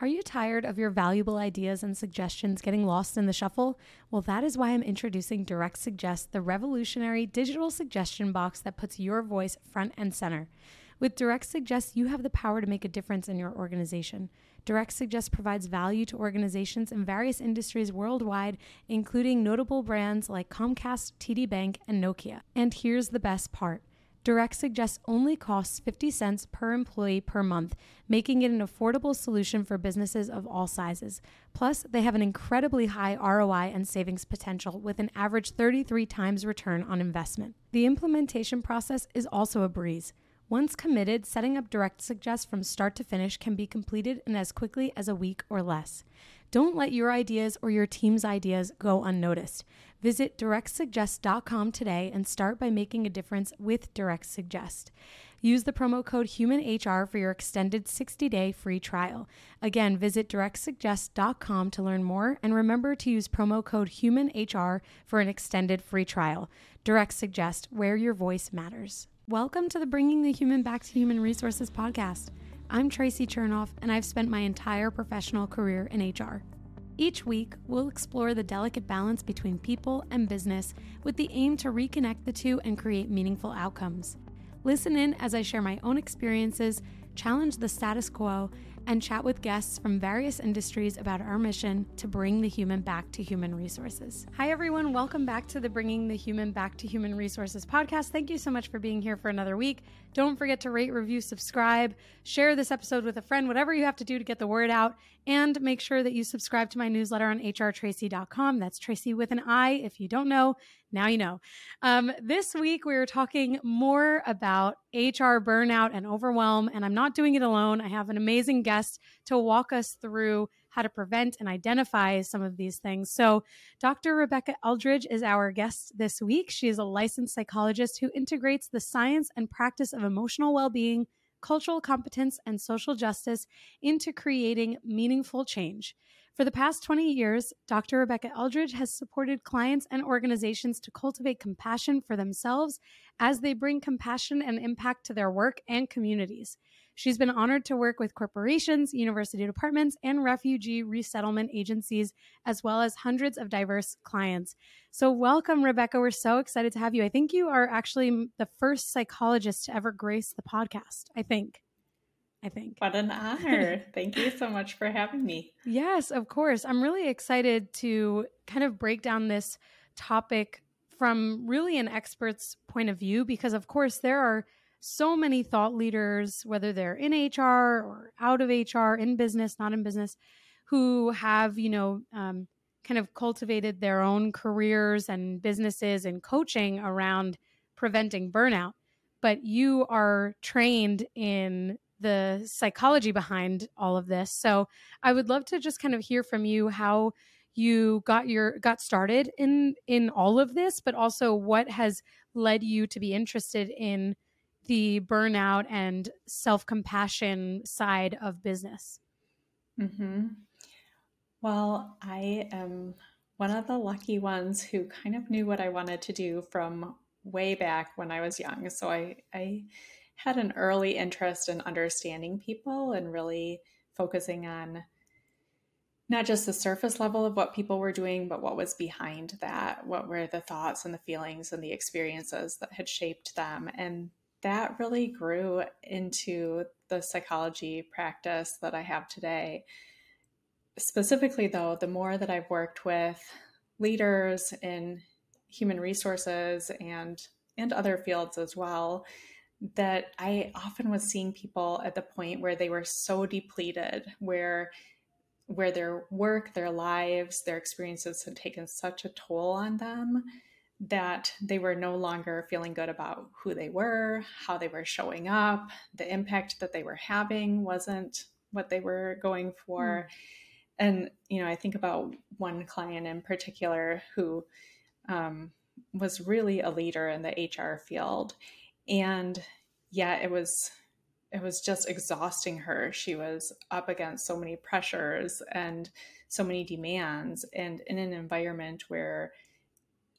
Are you tired of your valuable ideas and suggestions getting lost in the shuffle? Well, that is why I'm introducing DirectSuggest, the revolutionary digital suggestion box that puts your voice front and center. With DirectSuggest, you have the power to make a difference in your organization. DirectSuggest provides value to organizations in various industries worldwide, including notable brands like Comcast, TD Bank, and Nokia. And here's the best part. DirectSuggest only costs 50 cents per employee per month, making it an affordable solution for businesses of all sizes. Plus, they have an incredibly high ROI and savings potential with an average 33 times return on investment. The implementation process is also a breeze. Once committed, setting up DirectSuggest from start to finish can be completed in as quickly as a week or less. Don't let your ideas or your team's ideas go unnoticed. Visit DirectSuggest.com today and start by making a difference with DirectSuggest. Use the promo code HUMANHR for your extended 60-day free trial. Again, visit DirectSuggest.com to learn more, and remember to use promo code HUMANHR for an extended free trial. DirectSuggest, where your voice matters. Welcome to the Bringing the Human Back to Human Resources podcast. I'm Tracy Chernoff, and I've spent my entire professional career in HR. Each week, we'll explore the delicate balance between people and business with the aim to reconnect the two and create meaningful outcomes. Listen in as I share my own experiences, challenge the status quo, and chat with guests from various industries about our mission to bring the human back to human resources. Hi, everyone. Welcome back to the Bringing the Human Back to Human Resources podcast. Thank you so much for being here for another week. Don't forget to rate, review, subscribe, share this episode with a friend, whatever you have to do to get the word out, and make sure that you subscribe to my newsletter on hrtracy.com. That's Tracy with an I. If you don't know, now you know. This week, we are talking more about HR burnout and overwhelm, and I'm not doing it alone. I have an amazing guest to walk us through how to prevent and identify some of these things. So Dr. Rebecca Eldredge is our guest this week. She is a licensed psychologist who integrates the science and practice of emotional well-being, cultural competence, and social justice into creating meaningful change. For the past 20 years, Dr. Rebecca Eldredge has supported clients and organizations to cultivate compassion for themselves as they bring compassion and impact to their work and communities. She's been honored to work with corporations, university departments, and refugee resettlement agencies, as well as hundreds of diverse clients. So welcome, Rebecca. We're so excited to have you. I think you are actually the first psychologist to ever grace the podcast, I think. What an honor. Thank you so much for having me. Yes, of course. I'm really excited to kind of break down this topic from really an expert's point of view, because of course there are so many thought leaders, whether they're in HR or out of HR, in business, not in business, who have, kind of cultivated their own careers and businesses and coaching around preventing burnout. But you are trained in the psychology behind all of this. So I would love to just kind of hear from you how you got started in all of this, but also what has led you to be interested in the burnout and self-compassion side of business. Mm-hmm. Well, I am one of the lucky ones who kind of knew what I wanted to do from way back when I was young. So I had an early interest in understanding people and really focusing on not just the surface level of what people were doing, but what was behind that, what were the thoughts and the feelings and the experiences that had shaped them. And that really grew into the psychology practice that I have today. Specifically, though, the more that I've worked with leaders in human resources and other fields as well, that I often was seeing people at the point where they were so depleted, where their work, their lives, their experiences had taken such a toll on them that they were no longer feeling good about who they were, how they were showing up, the impact that they were having wasn't what they were going for. Mm-hmm. And, I think about one client in particular who was really a leader in the HR field. And yeah, it was just exhausting her. She was up against so many pressures and so many demands, and in an environment where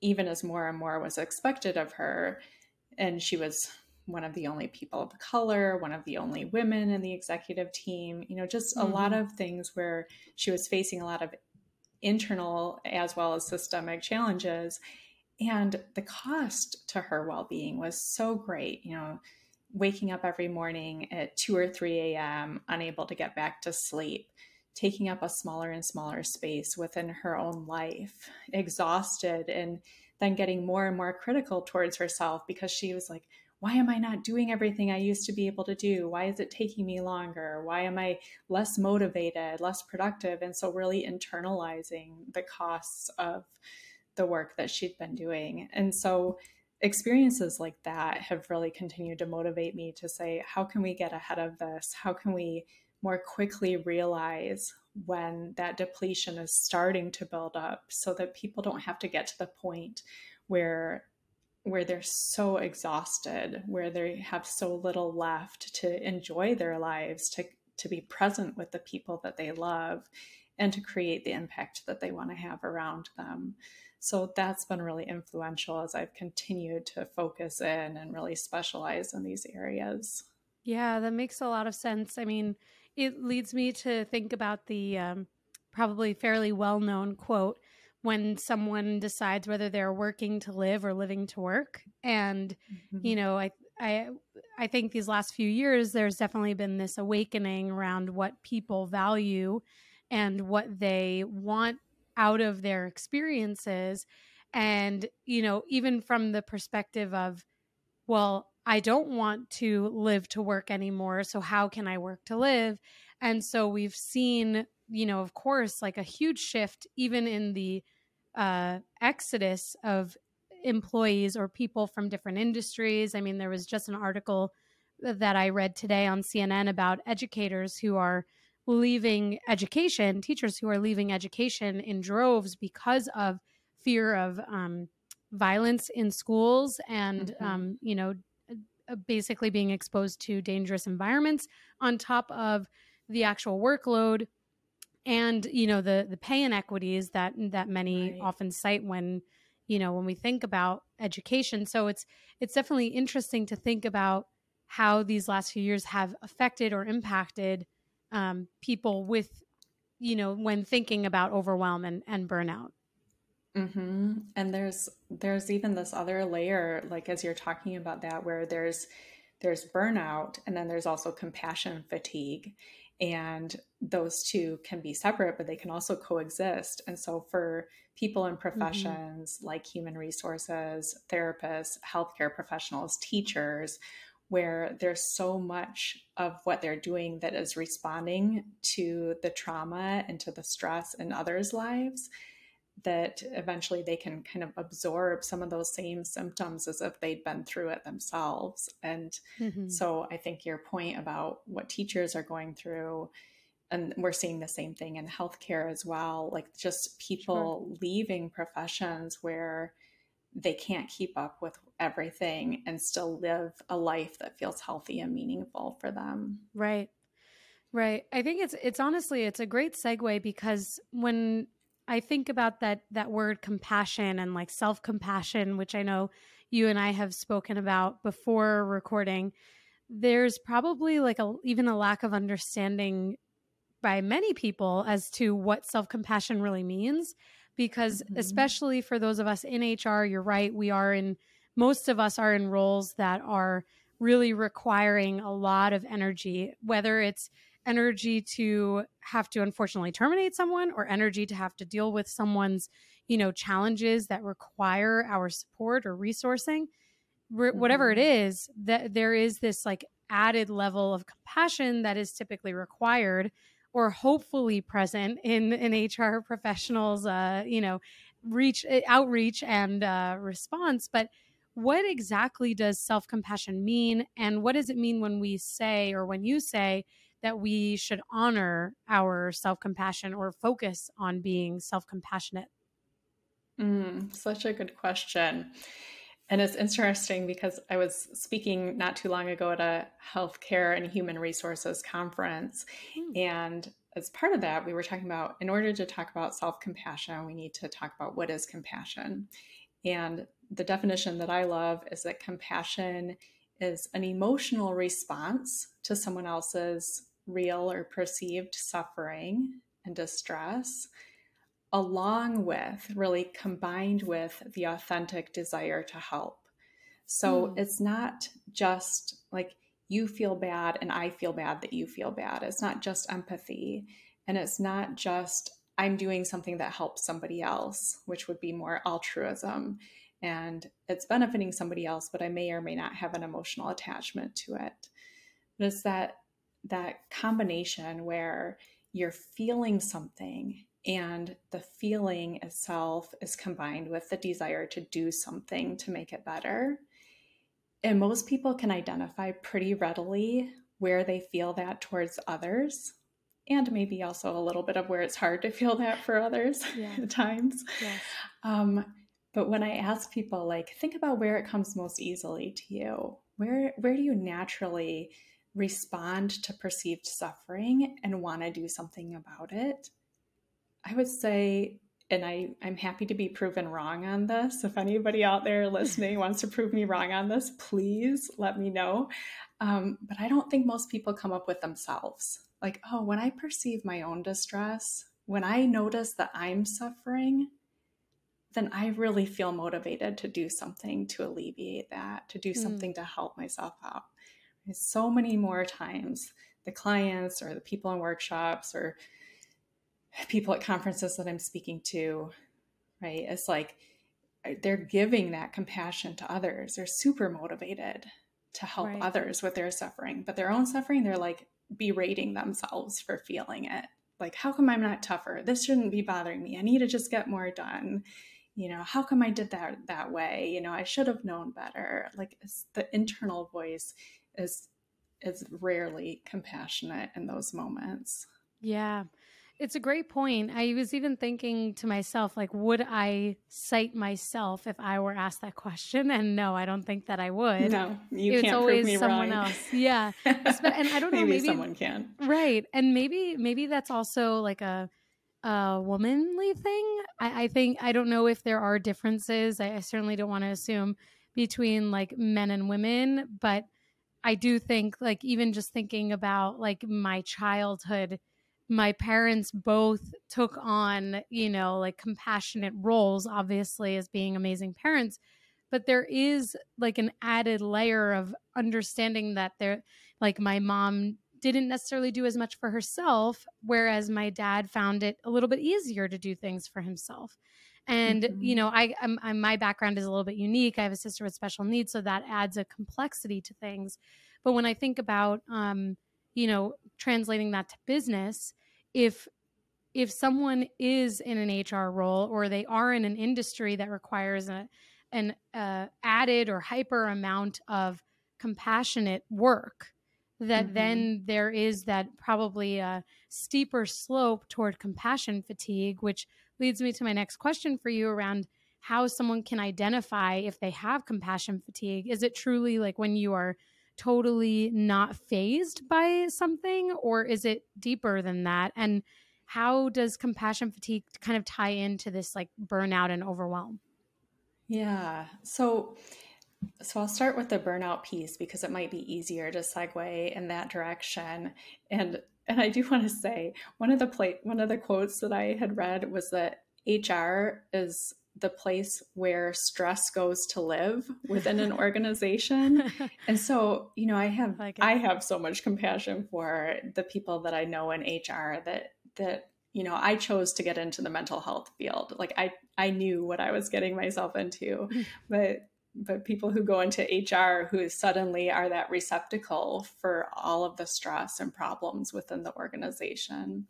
even as more and more was expected of her, and she was one of the only people of color, one of the only women in the executive team, you know, just a lot of things where she was facing a lot of internal as well as systemic challenges. And the cost to her well-being was so great, you know, waking up every morning at 2 or 3 a.m., unable to get back to sleep, taking up a smaller and smaller space within her own life, exhausted, and then getting more and more critical towards herself because she was like, why am I not doing everything I used to be able to do? Why is it taking me longer? Why am I less motivated, less productive? And so really internalizing the costs of the work that she'd been doing. And so experiences like that have really continued to motivate me to say, how can we get ahead of this? How can we more quickly realize when that depletion is starting to build up so that people don't have to get to the point where they're so exhausted, where they have so little left to enjoy their lives, to be present with the people that they love, and to create the impact that they want to have around them. So that's been really influential as I've continued to focus in and really specialize in these areas. Yeah, that makes a lot of sense. I mean, it leads me to think about the probably fairly well-known quote, when someone decides whether they're working to live or living to work. And, you know, I think these last few years, there's definitely been this awakening around what people value and what they want out of their experiences. And, you know, even from the perspective of, well, I don't want to live to work anymore, so how can I work to live? And so we've seen, you know, of course, like a huge shift, even in the exodus of employees or people from different industries. I mean, there was just an article that I read today on CNN about educators who are leaving education, teachers who are leaving education in droves because of fear of violence in schools and, you know, basically being exposed to dangerous environments on top of the actual workload and, you know, the pay inequities that many often cite when, you know, when we think about education. So it's definitely interesting to think about how these last few years have affected or impacted people with, you know, when thinking about overwhelm and burnout. And there's even this other layer, like as you're talking about that, where there's burnout and then there's also compassion fatigue. And those two can be separate, but they can also coexist. And so for people in professions like human resources, therapists, healthcare professionals, teachers, where there's so much of what they're doing that is responding to the trauma and to the stress in others' lives, that eventually they can kind of absorb some of those same symptoms as if they'd been through it themselves. And so I think your point about what teachers are going through, and we're seeing the same thing in healthcare as well, like just people leaving professions where they can't keep up with everything and still live a life that feels healthy and meaningful for them. Right. I think it's honestly, it's a great segue, because when I think about that word compassion and like self-compassion, which I know you and I have spoken about before recording, there's probably like even a lack of understanding by many people as to what self-compassion really means, because especially for those of us in HR, you're right, most of us are in roles that are really requiring a lot of energy, whether it's energy to have to unfortunately terminate someone or energy to have to deal with someone's, you know, challenges that require our support or resourcing, whatever it is, that there is this like added level of compassion that is typically required or hopefully present in HR professionals, you know, outreach and response. But what exactly does self-compassion mean? And what does it mean when we say, or when you say, that we should honor our self-compassion or focus on being self-compassionate? Such a good question. And it's interesting because I was speaking not too long ago at a healthcare and human resources conference. And as part of that, we were talking about, in order to talk about self-compassion, we need to talk about what is compassion. And the definition that I love is that compassion is an emotional response to someone else's real or perceived suffering and distress, along with, really combined with, the authentic desire to help. So it's not just like you feel bad and I feel bad that you feel bad. It's not just empathy, and it's not just I'm doing something that helps somebody else, which would be more altruism, and it's benefiting somebody else, but I may or may not have an emotional attachment to it. But it's that combination where you're feeling something, and the feeling itself is combined with the desire to do something to make it better. And most people can identify pretty readily where they feel that towards others, and maybe also a little bit of where it's hard to feel that for others at times. Yes. But when I ask people, like, think about where it comes most easily to you, where do you naturally respond to perceived suffering and want to do something about it? I would say, and I'm happy to be proven wrong on this. If anybody out there listening wants to prove me wrong on this, please let me know. But I don't think most people come up with themselves. Like, oh, when I perceive my own distress, when I notice that I'm suffering, then I really feel motivated to do something to alleviate that, to do something to help myself out. And so many more times, the clients or the people in workshops or people at conferences that I'm speaking to, right? It's like they're giving that compassion to others. They're super motivated to help others with their suffering, but their own suffering, they're like berating themselves for feeling it. Like, how come I'm not tougher? This shouldn't be bothering me. I need to just get more done. You know, how come I did that way? You know, I should have known better. Like, it's the internal voice is rarely compassionate in those moments. Yeah. It's a great point. I was even thinking to myself, like, would I cite myself if I were asked that question? And no, I don't think that I would. No, you can't prove me wrong. It's always someone else. Yeah. And I don't know, maybe someone can. Right. And maybe that's also like a womanly thing. I think, I don't know if there are differences. I certainly don't want to assume between like men and women, but I do think, like, even just thinking about like my childhood, my parents both took on, you know, like compassionate roles, obviously, as being amazing parents, but there is like an added layer of understanding that they're like, my mom didn't necessarily do as much for herself, whereas my dad found it a little bit easier to do things for himself. And, you know, my background is a little bit unique. I have a sister with special needs, so that adds a complexity to things. But when I think about, you know, translating that to business, if someone is in an HR role or they are in an industry that requires an added or hyper amount of compassionate work, that then there is that probably a steeper slope toward compassion fatigue, which leads me to my next question for you around how someone can identify if they have compassion fatigue. Is it truly like when you are totally not fazed by something, or is it deeper than that? And how does compassion fatigue kind of tie into this like burnout and overwhelm? Yeah. So I'll start with the burnout piece because it might be easier to segue in that direction. And I do want to say one of the quotes that I had read was that HR is the place where stress goes to live within an organization. And so, you know, I have so much compassion for the people that I know in HR that, you know, I chose to get into the mental health field. Like I knew what I was getting myself into, but people who go into HR who suddenly are that receptacle for all of the stress and problems within the organization.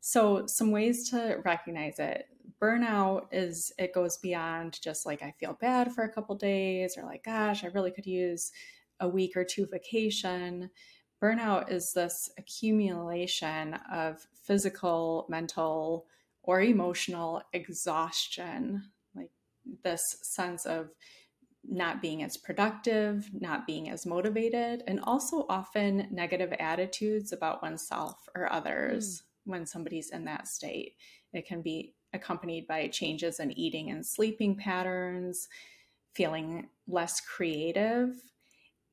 So some ways to recognize it. Burnout is, it goes beyond just like, I feel bad for a couple of days, or like, gosh, I really could use a week or two vacation. Burnout is this accumulation of physical, mental, or emotional exhaustion, like this sense of not being as productive, not being as motivated, and also often negative attitudes about oneself or others when somebody's in that state. It can be accompanied by changes in eating and sleeping patterns, feeling less creative,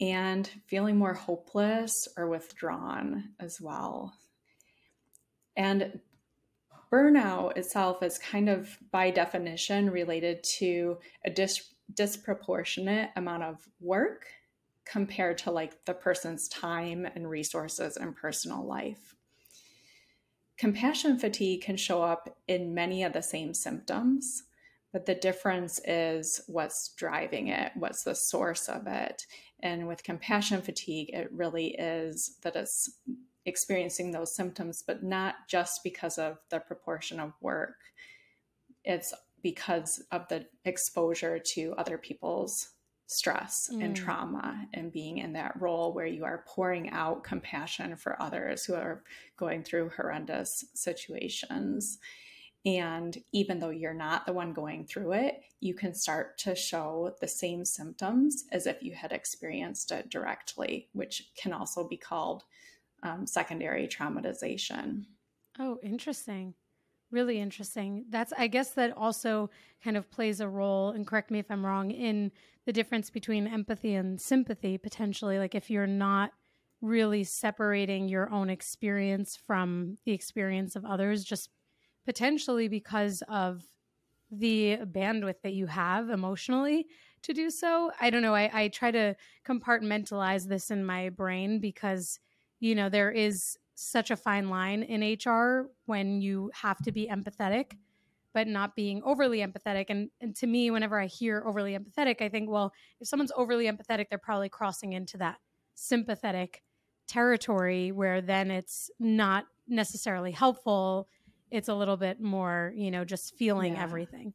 and feeling more hopeless or withdrawn as well. And burnout itself is kind of by definition related to a disproportionate amount of work compared to like the person's time and resources and personal life. Compassion fatigue can show up in many of the same symptoms, but the difference is what's driving it, what's the source of it. And with compassion fatigue, it really is that it's experiencing those symptoms, but not just because of the proportion of work. It's because of the exposure to other people's stress and trauma and being in that role where you are pouring out compassion for others who are going through horrendous situations. And even though you're not the one going through it, you can start to show the same symptoms as if you had experienced it directly, which can also be called secondary traumatization. Oh, interesting. Really interesting. That's, I guess that also kind of plays a role, and correct me if I'm wrong, in the difference between empathy and sympathy, potentially, like if you're not really separating your own experience from the experience of others, just potentially because of the bandwidth that you have emotionally to do so. I don't know. I try to compartmentalize this in my brain because, you know, there is such a fine line in HR when you have to be empathetic, but not being overly empathetic. And to me, whenever I hear overly empathetic, I think, well, if someone's overly empathetic, they're probably crossing into that sympathetic territory where then it's not necessarily helpful. It's a little bit more, you know, just feeling everything.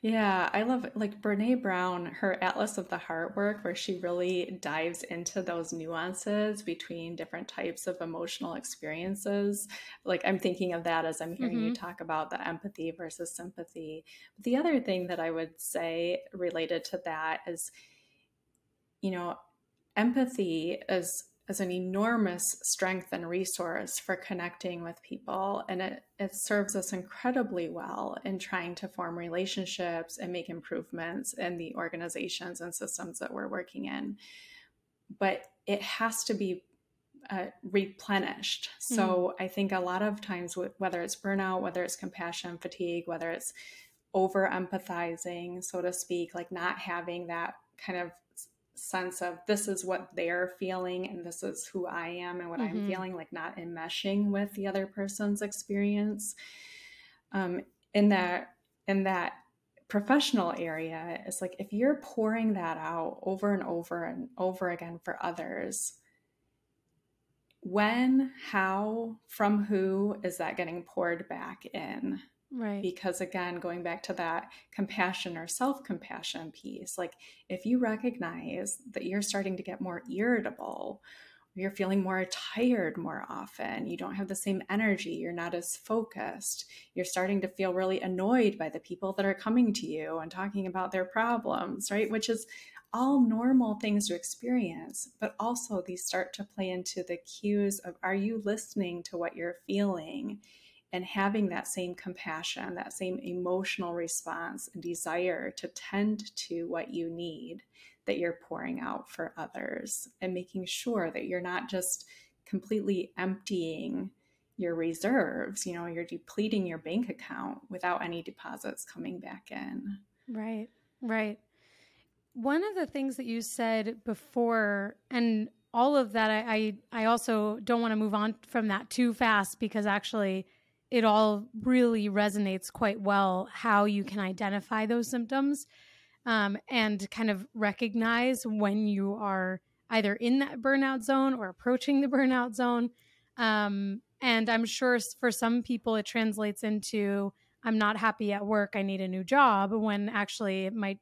Yeah, I love it. Like Brené Brown, her Atlas of the Heart work, where she really dives into those nuances between different types of emotional experiences. Like I'm thinking of that as I'm hearing you talk about the empathy versus sympathy. But the other thing that I would say related to that is, you know, empathy is an enormous strength and resource for connecting with people. And it serves us incredibly well in trying to form relationships and make improvements in the organizations and systems that we're working in. But it has to be replenished. So I think a lot of times, whether it's burnout, whether it's compassion fatigue, whether it's over empathizing, so to speak, like not having that kind of sense of this is what they're feeling and this is who I am and what I'm feeling, like not enmeshing with the other person's experience. In that professional area, it's like if you're pouring that out over and over and over again for others, when, how, from who is that getting poured back in? Right. Because again, going back to that compassion or self-compassion piece, like if you recognize that you're starting to get more irritable, you're feeling more tired more often, you don't have the same energy, you're not as focused, you're starting to feel really annoyed by the people that are coming to you and talking about their problems, right? Which is all normal things to experience, but also these start to play into the cues of, are you listening to what you're feeling? And having that same compassion, that same emotional response and desire to tend to what you need that you're pouring out for others, and making sure that you're not just completely emptying your reserves, you know, you're depleting your bank account without any deposits coming back in. Right, right. One of the things that you said before, and all of that, I also don't want to move on from that too fast, because actually it all really resonates quite well, how you can identify those symptoms and kind of recognize when you are either in that burnout zone or approaching the burnout zone. And I'm sure for some people it translates into, I'm not happy at work, I need a new job, when actually it might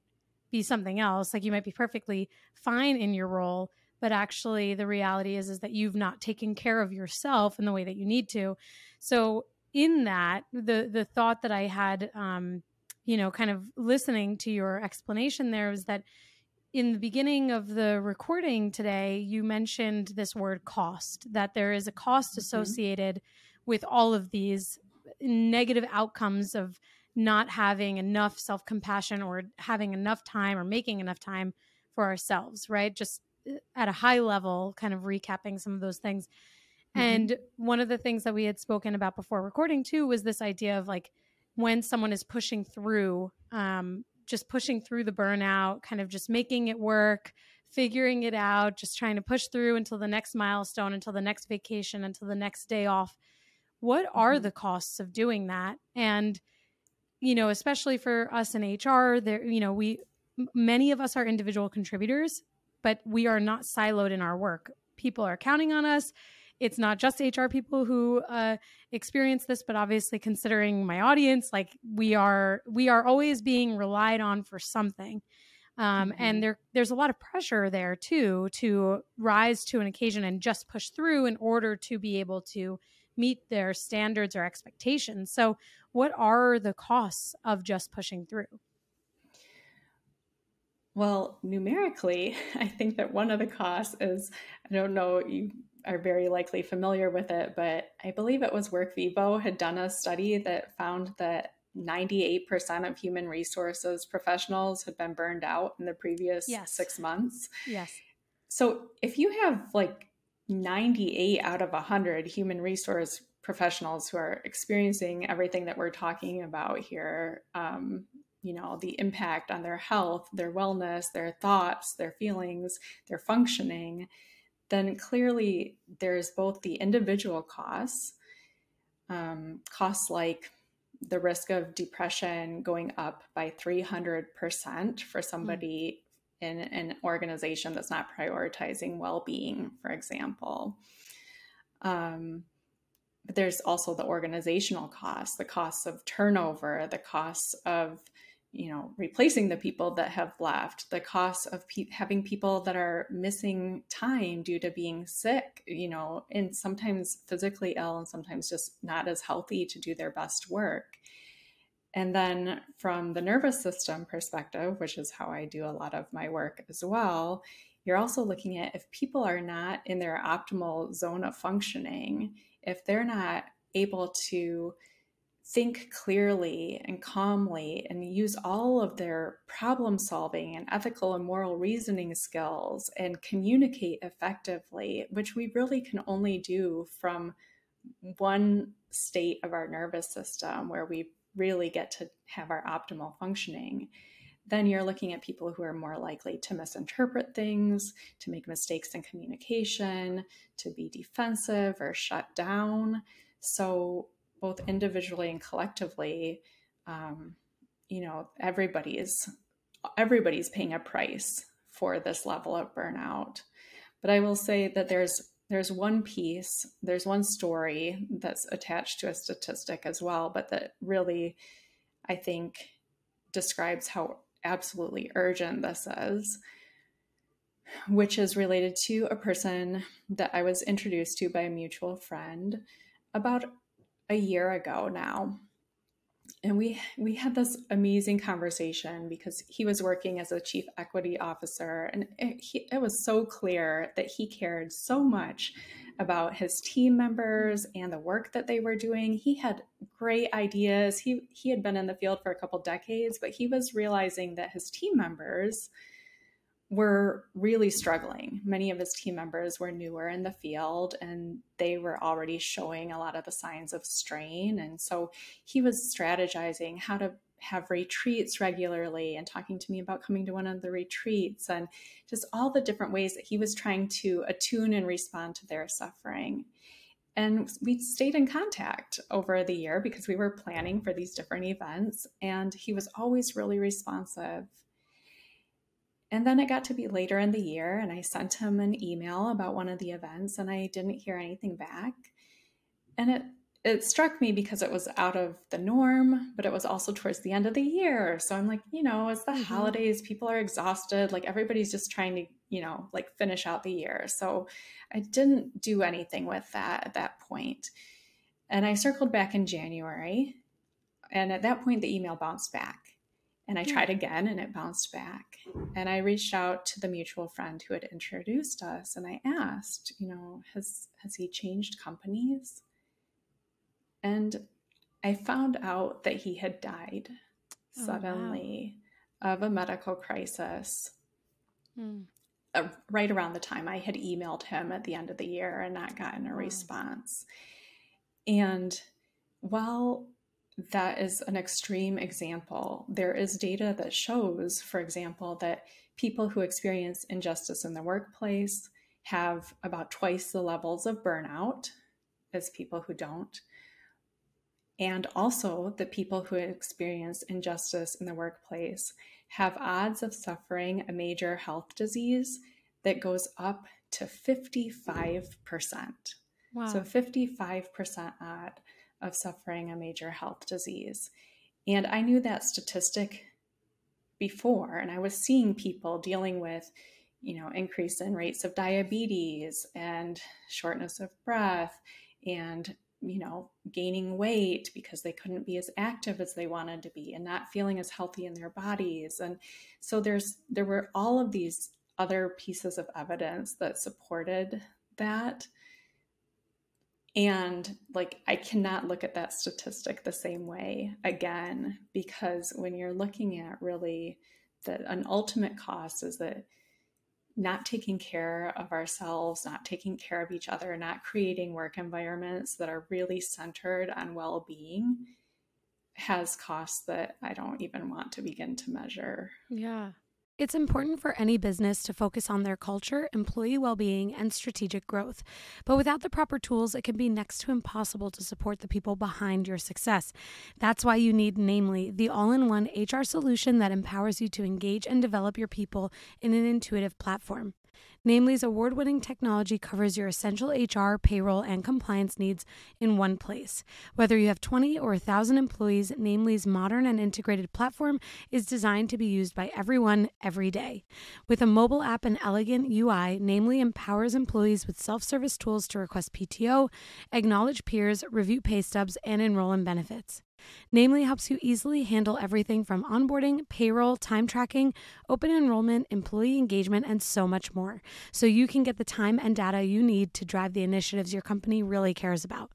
be something else. Like you might be perfectly fine in your role, but actually the reality is that you've not taken care of yourself in the way that you need to. So in that, the thought that I had, you know, kind of listening to your explanation there, was that in the beginning of the recording today, you mentioned this word cost, that there is a cost associated with all of these negative outcomes of not having enough self-compassion or having enough time or making enough time for ourselves, right? Just at a high level, kind of recapping some of those things. Mm-hmm. And one of the things that we had spoken about before recording too was this idea of like when someone is pushing through, just pushing through the burnout, kind of just making it work, figuring it out, just trying to push through until the next milestone, until the next vacation, until the next day off. What are the costs of doing that? And, you know, especially for us in HR, there, you know, many of us are individual contributors, but we are not siloed in our work. People are counting on us. It's not just HR people who experience this, but obviously considering my audience, like we are always being relied on for something. And there's a lot of pressure there too, to rise to an occasion and just push through in order to be able to meet their standards or expectations. So what are the costs of just pushing through? Well, numerically, I think that one of the costs is, I don't know, you are very likely familiar with it, but I believe it was WorkVivo had done a study that found that 98% of human resources professionals had been burned out in the previous 6 months. Yes. So if you have like 98 out of 100 human resource professionals who are experiencing everything that we're talking about here, you know, the impact on their health, their wellness, their thoughts, their feelings, their functioning, then clearly there's both the individual costs, costs like the risk of depression going up by 300% for somebody in an organization that's not prioritizing well-being, for example. But there's also the organizational costs, the costs of turnover, the costs of, you know, replacing the people that have left, the costs of having people that are missing time due to being sick, you know, and sometimes physically ill and sometimes just not as healthy to do their best work. And then from the nervous system perspective, which is how I do a lot of my work as well, you're also looking at if people are not in their optimal zone of functioning, if they're not able to think clearly and calmly and use all of their problem solving and ethical and moral reasoning skills and communicate effectively, which we really can only do from one state of our nervous system where we really get to have our optimal functioning, then you're looking at people who are more likely to misinterpret things, to make mistakes in communication, to be defensive or shut down. So both individually and collectively, you know, everybody's paying a price for this level of burnout. But I will say that there's one piece, there's one story that's attached to a statistic as well, but that really, I think, describes how absolutely urgent this is, which is related to a person that I was introduced to by a mutual friend about a year ago now. And we had this amazing conversation because he was working as a chief equity officer. And it was so clear that he cared so much about his team members and the work that they were doing. He had great ideas. He had been in the field for a couple decades, but he was realizing that his team members were really struggling. Many of his team members were newer in the field and they were already showing a lot of the signs of strain. And so he was strategizing how to have retreats regularly and talking to me about coming to one of the retreats and just all the different ways that he was trying to attune and respond to their suffering. And we stayed in contact over the year because we were planning for these different events and he was always really responsive. And then it got to be later in the year and I sent him an email about one of the events and I didn't hear anything back. And it struck me because it was out of the norm, but it was also towards the end of the year. So I'm like, you know, it's the holidays, people are exhausted, like everybody's just trying to, you know, like finish out the year. So I didn't do anything with that at that point. And I circled back in January. And at that point, the email bounced back. And I tried again and it bounced back. And I reached out to the mutual friend who had introduced us. And I asked, you know, has he changed companies? And I found out that he had died suddenly of a medical crisis. right around the time I had emailed him at the end of the year and not gotten a response. And while that is an extreme example, there is data that shows, for example, that people who experience injustice in the workplace have about twice the levels of burnout as people who don't. And also that people who experience injustice in the workplace have odds of suffering a major health disease that goes up to 55%. Wow. So 55% odd of suffering a major health disease. And I knew that statistic before, and I was seeing people dealing with, you know, increase in rates of diabetes and shortness of breath and, you know, gaining weight because they couldn't be as active as they wanted to be and not feeling as healthy in their bodies. And so there were all of these other pieces of evidence that supported that. And like, I cannot look at that statistic the same way again, because when you're looking at really that an ultimate cost is that not taking care of ourselves, not taking care of each other, not creating work environments that are really centered on well-being has costs that I don't even want to begin to measure. Yeah. It's important for any business to focus on their culture, employee well-being, and strategic growth. But without the proper tools, it can be next to impossible to support the people behind your success. That's why you need Namely, the all-in-one HR solution that empowers you to engage and develop your people in an intuitive platform. Namely's award-winning technology covers your essential HR, payroll, and compliance needs in one place. Whether you have 20 or 1,000 employees, Namely's modern and integrated platform is designed to be used by everyone, every day. With a mobile app and elegant UI, Namely empowers employees with self-service tools to request PTO, acknowledge peers, review pay stubs, and enroll in benefits. Namely helps you easily handle everything from onboarding, payroll, time tracking, open enrollment, employee engagement, and so much more, so you can get the time and data you need to drive the initiatives your company really cares about.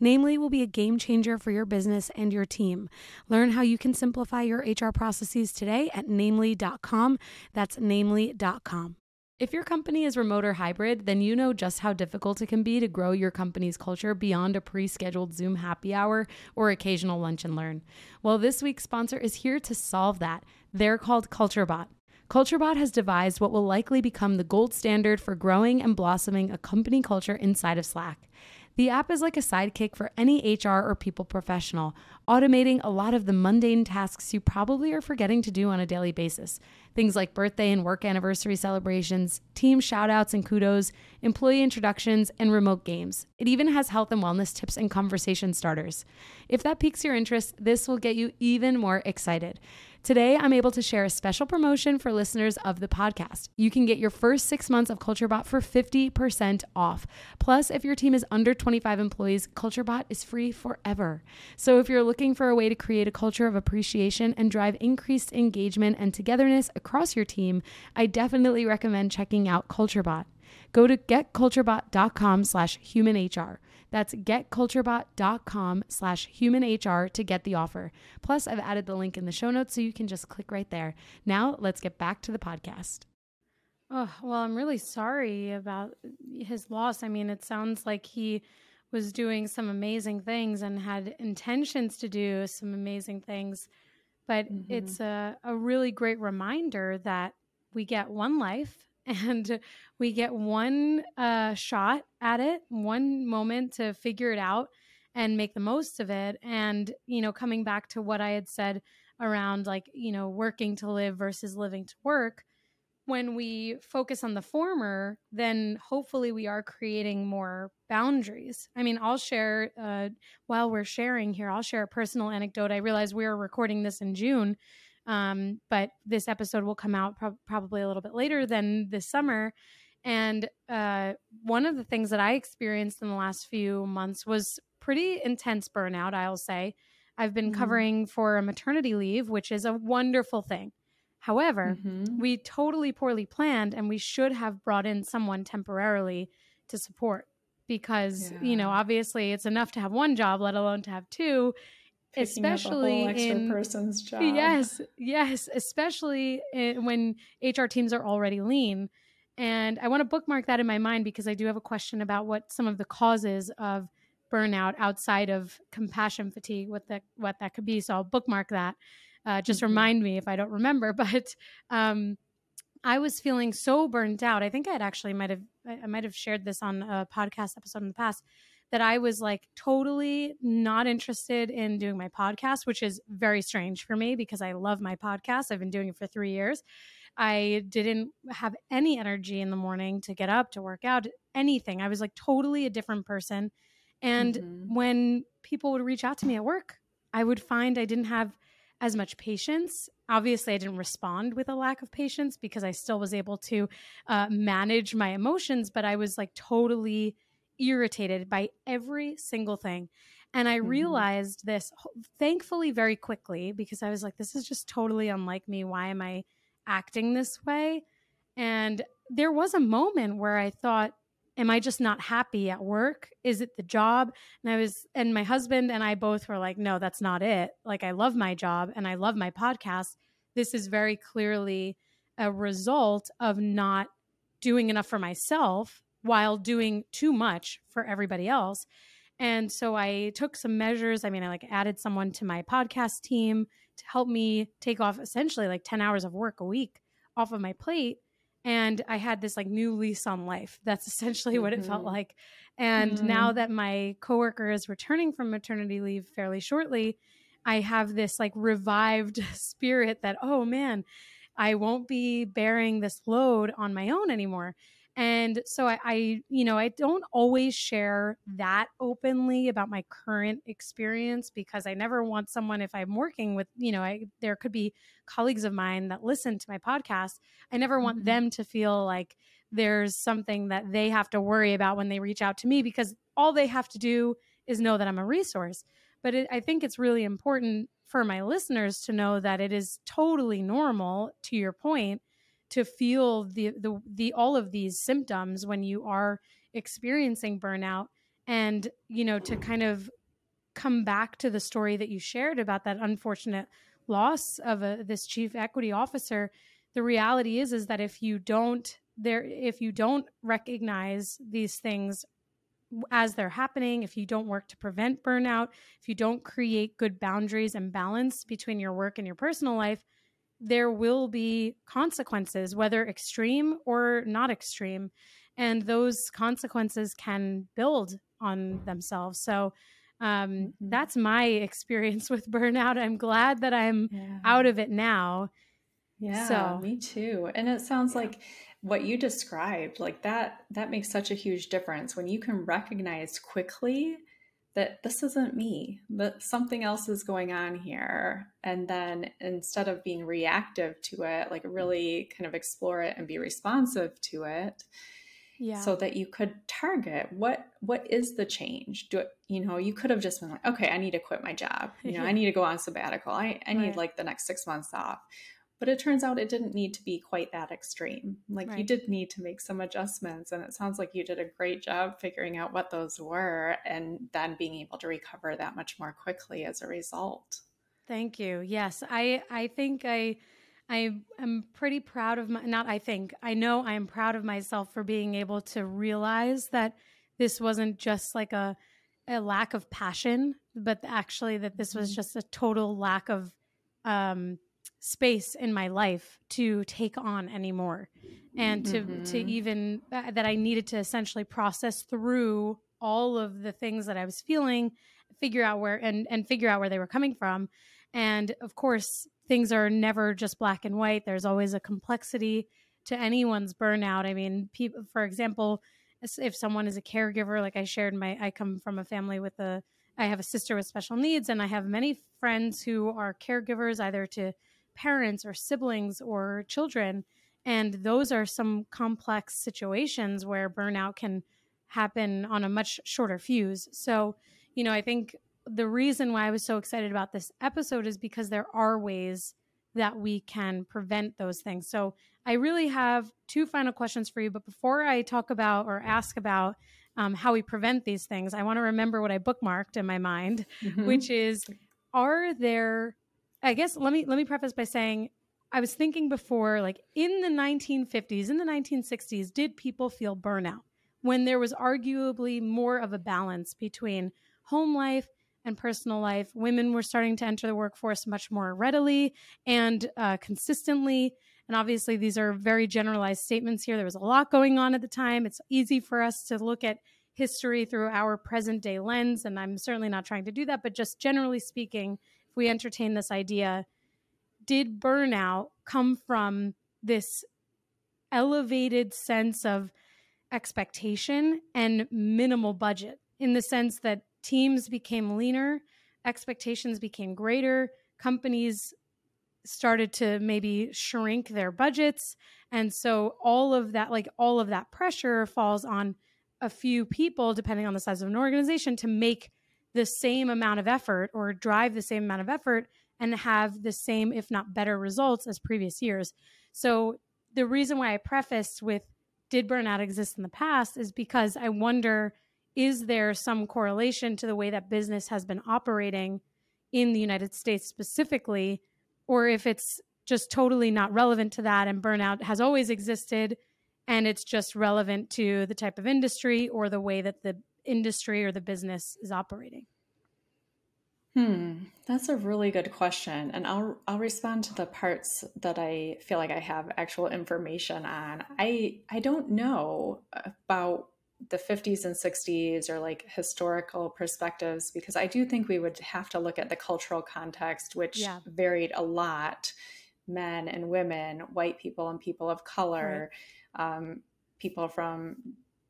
Namely will be a game changer for your business and your team. Learn how you can simplify your HR processes today at namely.com. That's namely.com. If your company is remote or hybrid, then you know just how difficult it can be to grow your company's culture beyond a pre-scheduled Zoom happy hour or occasional lunch and learn. Well, this week's sponsor is here to solve that. They're called CultureBot. CultureBot has devised what will likely become the gold standard for growing and blossoming a company culture inside of Slack. The app is like a sidekick for any HR or people professional, automating a lot of the mundane tasks you probably are forgetting to do on a daily basis. Things like birthday and work anniversary celebrations, team shout-outs and kudos, employee introductions, and remote games. It even has health and wellness tips and conversation starters. If that piques your interest, this will get you even more excited. Today, I'm able to share a special promotion for listeners of the podcast. You can get your first 6 months of CultureBot for 50% off. Plus, if your team is under 25 employees, CultureBot is free forever. So if you're looking for a way to create a culture of appreciation and drive increased engagement and togetherness across your team, I definitely recommend checking out CultureBot. Go to getculturebot.com/humanhr. That's getculturebot.com/humanhr to get the offer. Plus, I've added the link in the show notes so you can just click right there. Now, let's get back to the podcast. Oh, well, I'm really sorry about his loss. I mean, it sounds like he was doing some amazing things and had intentions to do some amazing things. But it's a really great reminder that we get one life. And we get one shot at it, one moment to figure it out and make the most of it. And, you know, coming back to what I had said around, like, you know, working to live versus living to work, when we focus on the former, then hopefully we are creating more boundaries. I mean, I'll share, while we're sharing here, I'll share a personal anecdote. I realize we are recording this in June. But this episode will come out probably a little bit later than this summer. And one of the things that I experienced in the last few months was pretty intense burnout, I'll say. I've been covering for a maternity leave, which is a wonderful thing. However, we totally poorly planned, and we should have brought in someone temporarily to support because, you know, obviously it's enough to have one job, let alone to have two. Especially a whole extra person's job. Yes, especially when HR teams are already lean. And I want to bookmark that in my mind because I do have a question about what some of the causes of burnout outside of compassion fatigue, what that could be. So I'll bookmark that. Just remind me if I don't remember. But I was feeling so burnt out. I think I'd actually might have shared this on a podcast episode in the past, that I was like totally not interested in doing my podcast, which is very strange for me because I love my podcast. I've been doing it for 3 years. I didn't have any energy in the morning to get up, to work out, anything. I was like totally a different person. And when people would reach out to me at work, I would find I didn't have as much patience. Obviously, I didn't respond with a lack of patience because I still was able to manage my emotions, but I was like totally irritated by every single thing. And I realized this, thankfully, very quickly, because I was like, this is just totally unlike me. Why am I acting this way? And there was a moment where I thought, am I just not happy at work? Is it the job? And my husband and I both were like, no, that's not it. Like, I love my job and I love my podcast. This is very clearly a result of not doing enough for myself while doing too much for everybody else. And so I took some measures. I mean, I added someone to my podcast team to help me take off essentially 10 hours of work a week off of my plate. And I had this new lease on life. That's essentially what it felt like. And now that my coworker is returning from maternity leave fairly shortly, I have this revived spirit that, oh man, I won't be bearing this load on my own anymore. And so I don't always share that openly about my current experience because I never want someone, if I'm working with, there could be colleagues of mine that listen to my podcast. I never want them to feel like there's something that they have to worry about when they reach out to me, because all they have to do is know that I'm a resource. But I think it's really important for my listeners to know that it is totally normal, to your point, to feel the all of these symptoms when you are experiencing burnout, and, to kind of come back to the story that you shared about that unfortunate loss of this chief equity officer. The reality is that if you don't recognize these things as they're happening, if you don't work to prevent burnout, if you don't create good boundaries and balance between your work and your personal life, there will be consequences, whether extreme or not extreme. And those consequences can build on themselves. So that's my experience with burnout. I'm glad that I'm out of it now. Yeah, so, me too. And it sounds like what you described, that makes such a huge difference when you can recognize quickly that this isn't me, that something else is going on here. And then instead of being reactive to it, really kind of explore it and be responsive to it. Yeah. So that you could target what is the change? You could have just been like, okay, I need to quit my job. I need to go on sabbatical. I need the next 6 months off. But it turns out it didn't need to be quite that extreme. You did need to make some adjustments, and it sounds like you did a great job figuring out what those were and then being able to recover that much more quickly as a result. Thank you. Yes. I think I am pretty proud of I know I am proud of myself for being able to realize that this wasn't just a lack of passion, but actually that this was just a total lack of, space in my life to take on anymore, and to even that I needed to essentially process through all of the things that I was feeling, figure out where they were coming from. And of course, things are never just black and white. There's always a complexity to anyone's burnout. I mean, people, for example, if someone is a caregiver, like I shared, I come from a family I have a sister with special needs, and I have many friends who are caregivers, either to parents or siblings or children. And those are some complex situations where burnout can happen on a much shorter fuse. So, I think the reason why I was so excited about this episode is because there are ways that we can prevent those things. So I really have two final questions for you. But before I talk about or ask about how we prevent these things, I want to remember what I bookmarked in my mind, which is, I guess let me preface by saying I was thinking before, like in the 1950s, in the 1960s, did people feel burnout when there was arguably more of a balance between home life and personal life? Women were starting to enter the workforce much more readily and consistently. And obviously, these are very generalized statements here. There was a lot going on at the time. It's easy for us to look at history through our present day lens, and I'm certainly not trying to do that, but just generally speaking, if we entertain this idea, did burnout come from this elevated sense of expectation and minimal budget, in the sense that teams became leaner, expectations became greater, companies started to maybe shrink their budgets, and so all of that pressure falls on a few people, depending on the size of an organization, to make the same amount of effort or drive the same amount of effort and have the same, if not better, results as previous years. So the reason why I prefaced with did burnout exist in the past is because I wonder, is there some correlation to the way that business has been operating in the United States specifically, or if it's just totally not relevant to that and burnout has always existed, and it's just relevant to the type of industry or the way that the industry or the business is operating? That's a really good question. And I'll respond to the parts that I feel like I have actual information on. I don't know about the 50s and 60s or like historical perspectives, because I do think we would have to look at the cultural context, which varied a lot. Men and women, white people and people of color, people from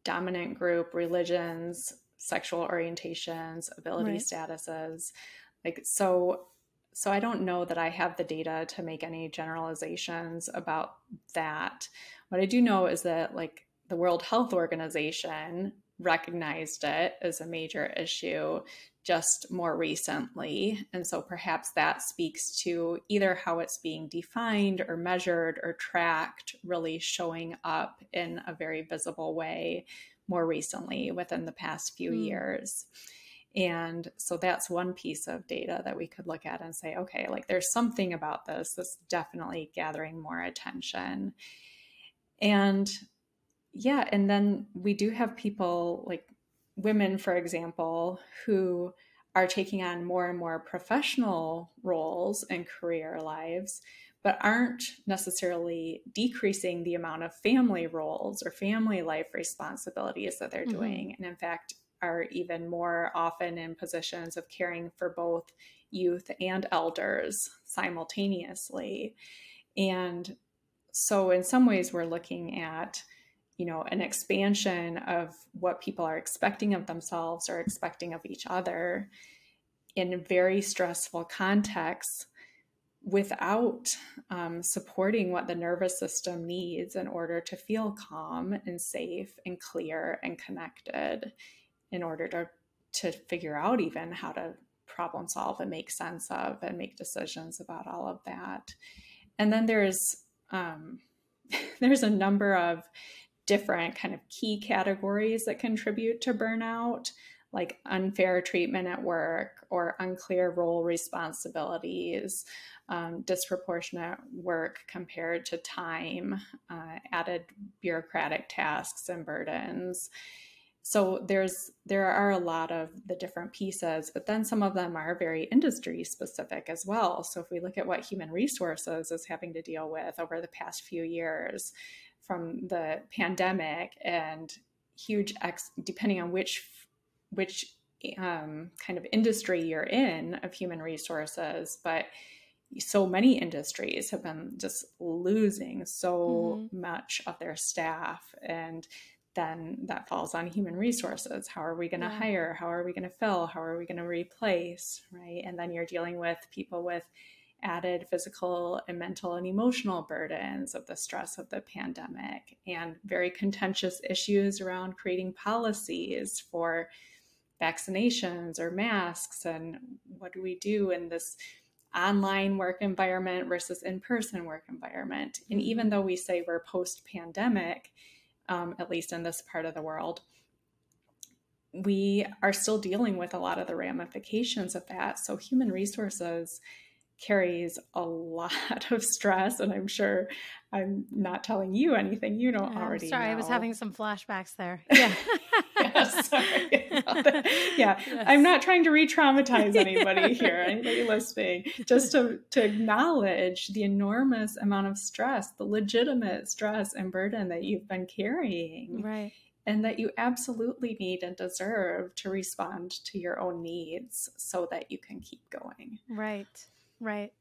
dominant group, religions, sexual orientations, ability statuses. Like, so I don't know that I have the data to make any generalizations about that. What I do know is that like the World Health Organization recognized it as a major issue just more recently. And so perhaps that speaks to either how it's being defined or measured or tracked, really showing up in a very visible way more recently within the past few years. And so that's one piece of data that we could look at and say, okay, like there's something about this that's definitely gathering more attention. And yeah, and then we do have people like women, for example, who are taking on more and more professional roles and career lives, but aren't necessarily decreasing the amount of family roles or family life responsibilities that they're doing. And in fact, are even more often in positions of caring for both youth and elders simultaneously. And so in some ways, we're looking at, you know, an expansion of what people are expecting of themselves or expecting of each other in very stressful contexts without supporting what the nervous system needs in order to feel calm and safe and clear and connected, in order to figure out even how to problem solve and make sense of and make decisions about all of that. And then there's a number of different kind of key categories that contribute to burnout, like unfair treatment at work or unclear role responsibilities, disproportionate work compared to time, added bureaucratic tasks and burdens. So there are a lot of the different pieces, but then some of them are very industry specific as well. So if we look at what human resources is having to deal with over the past few years, from the pandemic and huge, depending on which kind of industry you're in of human resources, but so many industries have been just losing so much of their staff. And then that falls on human resources. How are we going to hire? How are we going to fill? How are we going to replace, right? And then you're dealing with people with added physical and mental and emotional burdens of the stress of the pandemic, and very contentious issues around creating policies for vaccinations or masks, and what do we do in this online work environment versus in-person work environment. And even though we say we're post-pandemic, at least in this part of the world, we are still dealing with a lot of the ramifications of that. So human resources carries a lot of stress, and I'm sure I'm not telling you anything you don't already know. Sorry, I was having some flashbacks there. Yeah. Yes. I'm not trying to re-traumatize anybody here, anybody listening, just to acknowledge the enormous amount of stress, the legitimate stress and burden that you've been carrying. Right. And that you absolutely need and deserve to respond to your own needs so that you can keep going. Right. Right.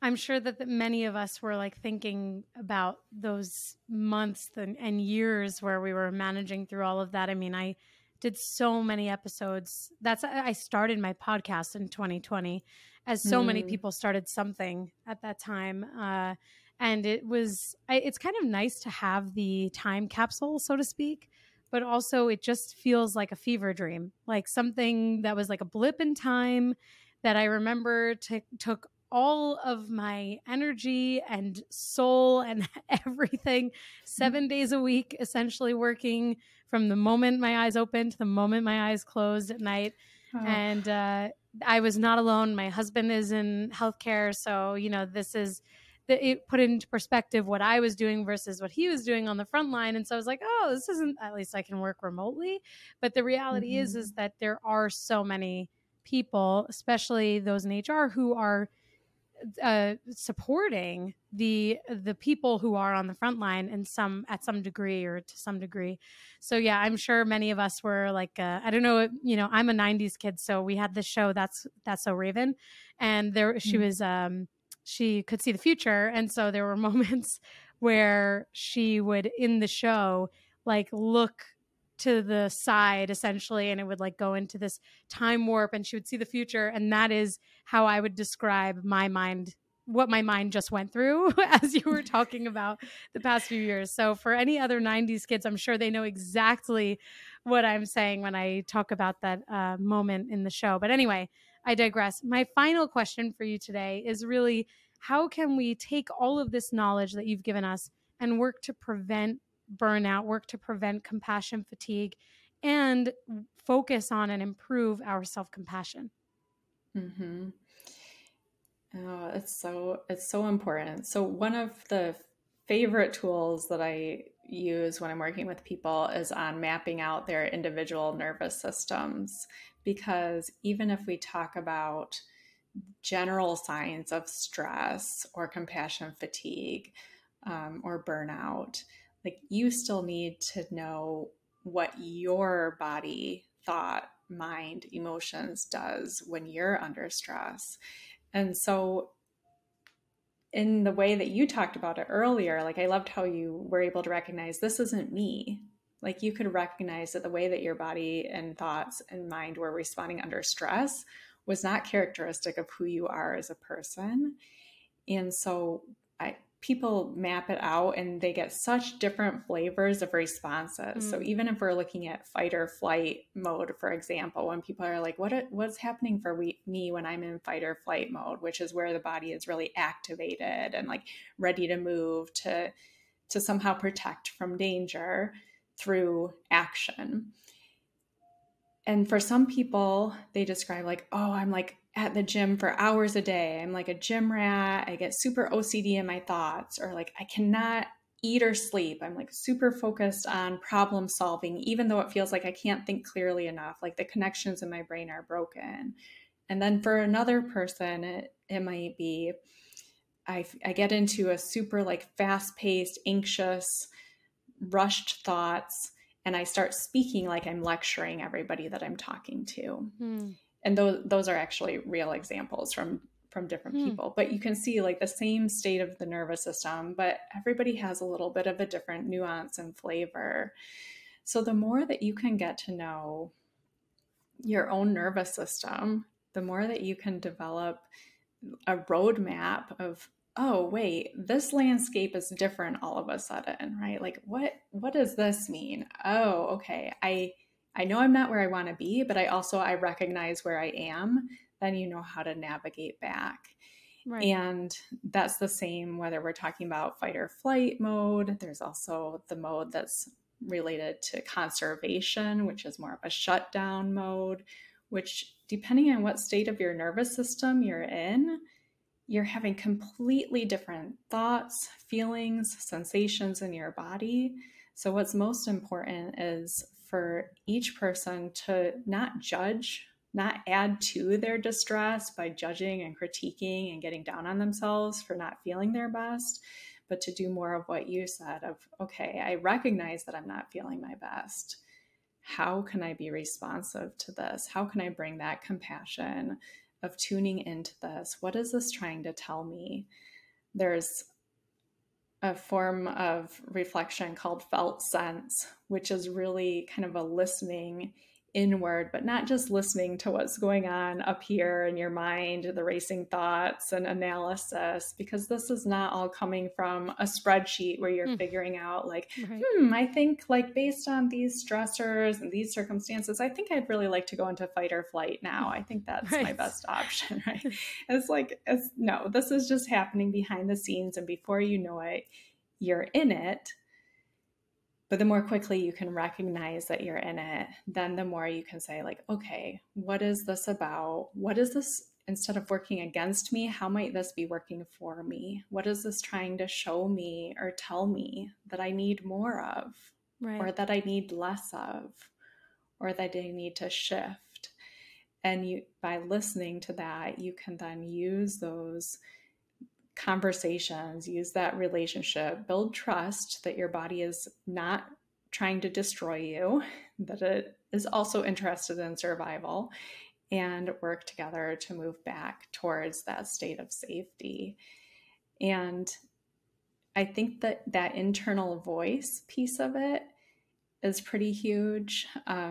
I'm sure that many of us were like thinking about those months and years where we were managing through all of that. I mean, I did so many episodes. I started my podcast in 2020, as so many people started something at that time. And it's kind of nice to have the time capsule, so to speak, but also it just feels like a fever dream, like something that was like a blip in time that I remember took all of my energy and soul and everything, 7 days a week, essentially working from the moment my eyes opened to the moment my eyes closed at night. Oh. And I was not alone. My husband is in healthcare. So, you know, it put into perspective what I was doing versus what he was doing on the front line. And so I was like, oh, this isn't, at least I can work remotely. But the reality is that there are so many people, especially those in HR, who are supporting the people who are on the front line to some degree. So yeah, I'm sure many of us were like, I don't know, you know, I'm a 90s kid, so we had this show That's So Raven, and there she was, she could see the future, and so there were moments where she would in the show like look to the side essentially, and it would like go into this time warp and she would see the future. And that is how I would describe my mind, what my mind just went through as you were talking about the past few years. So for any other 90s kids, I'm sure they know exactly what I'm saying when I talk about that moment in the show. But anyway, I digress. My final question for you today is really, how can we take all of this knowledge that you've given us and work to prevent burnout, work to prevent compassion fatigue, and focus on and improve our self-compassion? Mm-hmm. Oh, it's so important. So one of the favorite tools that I use when I'm working with people is on mapping out their individual nervous systems, because even if we talk about general signs of stress or compassion fatigue or burnout, like you still need to know what your body, thought, mind, emotions does when you're under stress. And so in the way that you talked about it earlier, like I loved how you were able to recognize this isn't me. Like you could recognize that the way that your body and thoughts and mind were responding under stress was not characteristic of who you are as a person. And so people map it out and they get such different flavors of responses. So even if we're looking at fight or flight mode, for example, when people are like, what's happening for me when I'm in fight or flight mode, which is where the body is really activated and like ready to move to somehow protect from danger through action. And for some people, they describe like, oh, I'm like at the gym for hours a day. I'm like a gym rat. I get super OCD in my thoughts, or like I cannot eat or sleep. I'm like super focused on problem solving, even though it feels like I can't think clearly enough. Like the connections in my brain are broken. And then for another person, it might be, I get into a super like fast-paced, anxious, rushed thoughts, and I start speaking like I'm lecturing everybody that I'm talking to. And those are actually real examples from different people. But you can see like the same state of the nervous system, but everybody has a little bit of a different nuance and flavor. So the more that you can get to know your own nervous system, the more that you can develop a roadmap of, oh, wait, this landscape is different all of a sudden, right? Like what does this mean? Oh, okay. I know I'm not where I want to be, but I recognize where I am. Then you know how to navigate back. Right. And that's the same whether we're talking about fight or flight mode. There's also the mode that's related to conservation, which is more of a shutdown mode, which depending on what state of your nervous system you're in, you're having completely different thoughts, feelings, sensations in your body. So what's most important is for each person to not judge, not add to their distress by judging and critiquing and getting down on themselves for not feeling their best, but to do more of what you said of, okay, I recognize that I'm not feeling my best. How can I be responsive to this? How can I bring that compassion of tuning into this? What is this trying to tell me? There's a form of reflection called felt sense, which is really kind of a listening inward, but not just listening to what's going on up here in your mind, the racing thoughts and analysis, because this is not all coming from a spreadsheet where you're figuring out like, I think like based on these stressors and these circumstances, I think I'd really like to go into fight or flight now. I think that's my best option, right? It's like, no, this is just happening behind the scenes. And before you know it, you're in it. But the more quickly you can recognize that you're in it, then the more you can say like, okay, what is this about? What is this, instead of working against me, how might this be working for me? What is this trying to show me or tell me that I need more of, or that I need less of, or that I need to shift? And you, by listening to that, you can then use those conversations, use that relationship, build trust that your body is not trying to destroy you, that it is also interested in survival, and work together to move back towards that state of safety. And I think that that internal voice piece of it is pretty huge. You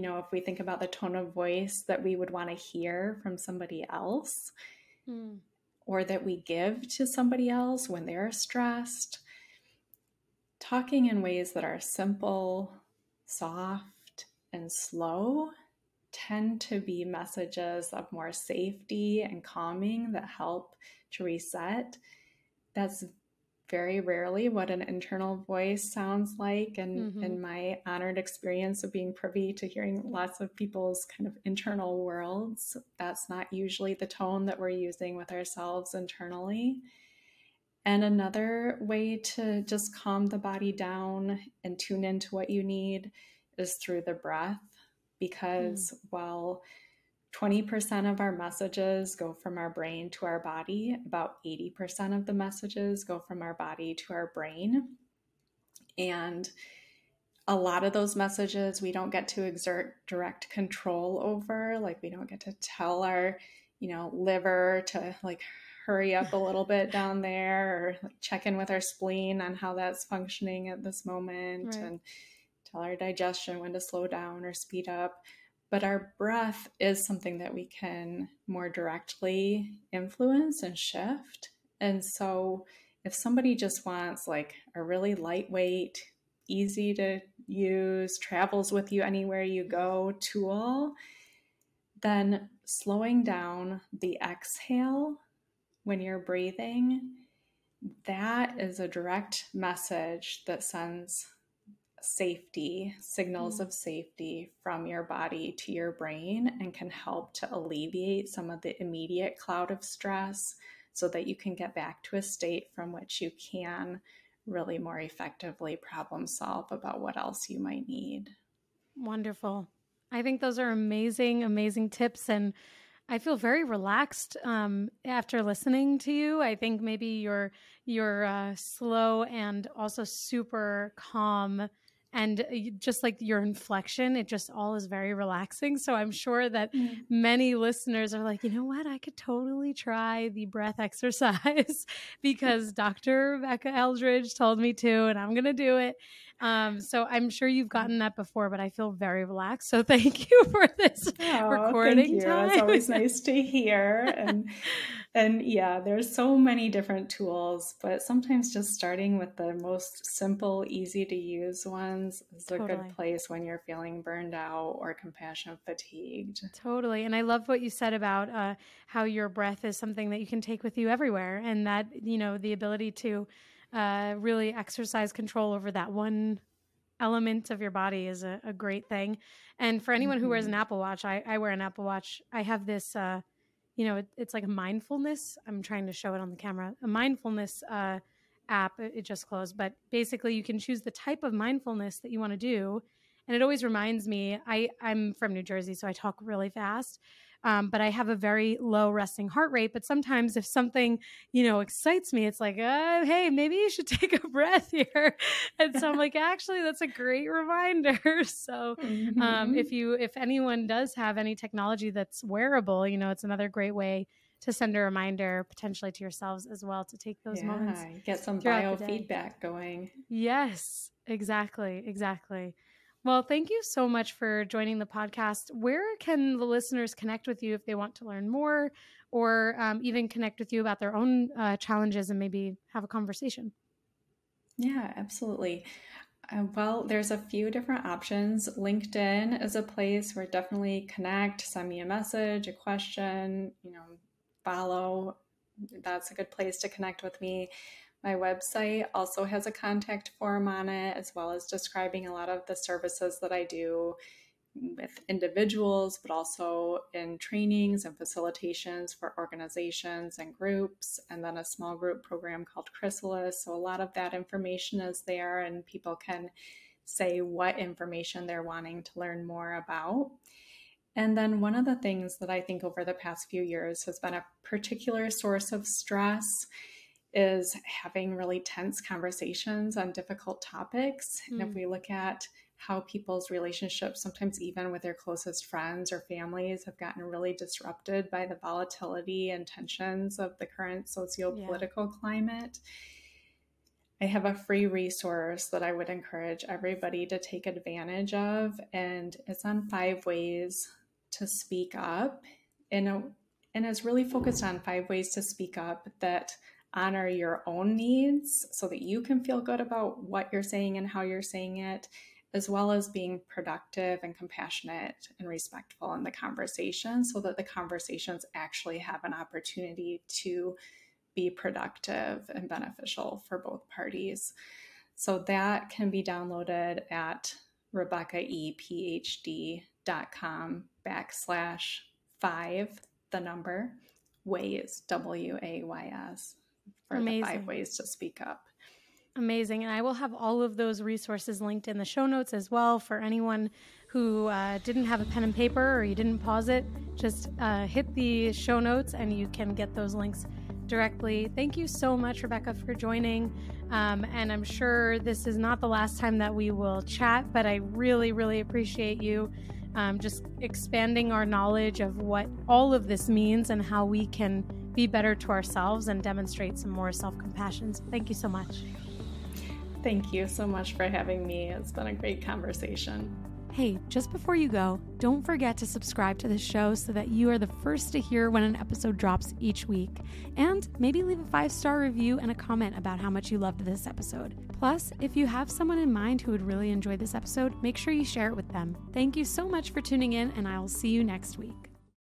know, if we think about the tone of voice that we would want to hear from somebody else, or that we give to somebody else when they're stressed. Talking in ways that are simple, soft, and slow tend to be messages of more safety and calming that help to reset. That's very rarely what an internal voice sounds like. And in my honored experience of being privy to hearing lots of people's kind of internal worlds, that's not usually the tone that we're using with ourselves internally. And another way to just calm the body down and tune into what you need is through the breath, because while 20% of our messages go from our brain to our body, about 80% of the messages go from our body to our brain. And a lot of those messages we don't get to exert direct control over. Like we don't get to tell our, liver to like hurry up a little bit down there, or like check in with our spleen on how that's functioning at this moment, and tell our digestion when to slow down or speed up. But our breath is something that we can more directly influence and shift. And so if somebody just wants like a really lightweight, easy to use, travels with you anywhere you go tool, then slowing down the exhale when you're breathing, that is a direct message that sends safety, signals of safety from your body to your brain, and can help to alleviate some of the immediate cloud of stress so that you can get back to a state from which you can really more effectively problem solve about what else you might need. Wonderful. I think those are amazing, amazing tips. And I feel very relaxed after listening to you. I think maybe your slow and also super calm, and just like your inflection, it just all is very relaxing. So I'm sure that many listeners are like, you know what? I could totally try the breath exercise because Dr. Rebecca Eldredge told me to, and I'm going to do it. So I'm sure you've gotten that before, but I feel very relaxed. So thank you for this recording time. It's always nice to hear. And yeah, there's so many different tools, but sometimes just starting with the most simple, easy to use ones is a good place when you're feeling burned out or compassion fatigued. Totally. And I love what you said about how your breath is something that you can take with you everywhere, and that, the ability to really exercise control over that one element of your body is a great thing. And for anyone who wears an Apple Watch, I wear an Apple Watch. I have this, you know, it's like a mindfulness. I'm trying to show it on the camera, a mindfulness app. It just closed, but basically you can choose the type of mindfulness that you want to do. And it always reminds me, I'm from New Jersey, so I talk really fast, but I have a very low resting heart rate. But sometimes if something, you know, excites me, it's like, hey, maybe you should take a breath here. And so I'm like, actually, that's a great reminder. So if anyone does have any technology that's wearable, you know, it's another great way to send a reminder potentially to yourselves as well to take those moments. Get some biofeedback going. Yes, exactly. Exactly. Well, thank you so much for joining the podcast. Where can the listeners connect with you if they want to learn more or even connect with you about their own challenges and maybe have a conversation? Yeah, absolutely. Well, there's a few different options. LinkedIn is a place where definitely connect, send me a message, a question, you know, follow. That's a good place to connect with me. My website also has a contact form on it, as well as describing a lot of the services that I do with individuals, but also in trainings and facilitations for organizations and groups, and then a small group program called Chrysalis. So a lot of that information is there, and people can say what information they're wanting to learn more about. And then one of the things that I think over the past few years has been a particular source of stress is having really tense conversations on difficult topics. And if we look at how people's relationships, sometimes even with their closest friends or families, have gotten really disrupted by the volatility and tensions of the current socio-political climate, I have a free resource that I would encourage everybody to take advantage of. And it's on 5 ways to speak up. And it's really focused on 5 ways to speak up that honor your own needs so that you can feel good about what you're saying and how you're saying it, as well as being productive and compassionate and respectful in the conversation so that the conversations actually have an opportunity to be productive and beneficial for both parties. So that can be downloaded at rebeccaephd.com/5ways, WAYS. For Amazing. The 5 ways to speak up. Amazing. And I will have all of those resources linked in the show notes as well for anyone who didn't have a pen and paper or you didn't pause it. Just hit the show notes and you can get those links directly. Thank you so much, Rebecca, for joining. And I'm sure this is not the last time that we will chat, but I really, really appreciate you just expanding our knowledge of what all of this means and how we can be better to ourselves and demonstrate some more self-compassion. Thank you so much. Thank you so much for having me. It's been a great conversation. Hey, just before you go, don't forget to subscribe to the show so that you are the first to hear when an episode drops each week. And maybe leave a 5-star review and a comment about how much you loved this episode. Plus, if you have someone in mind who would really enjoy this episode, make sure you share it with them. Thank you so much for tuning in, and I will see you next week.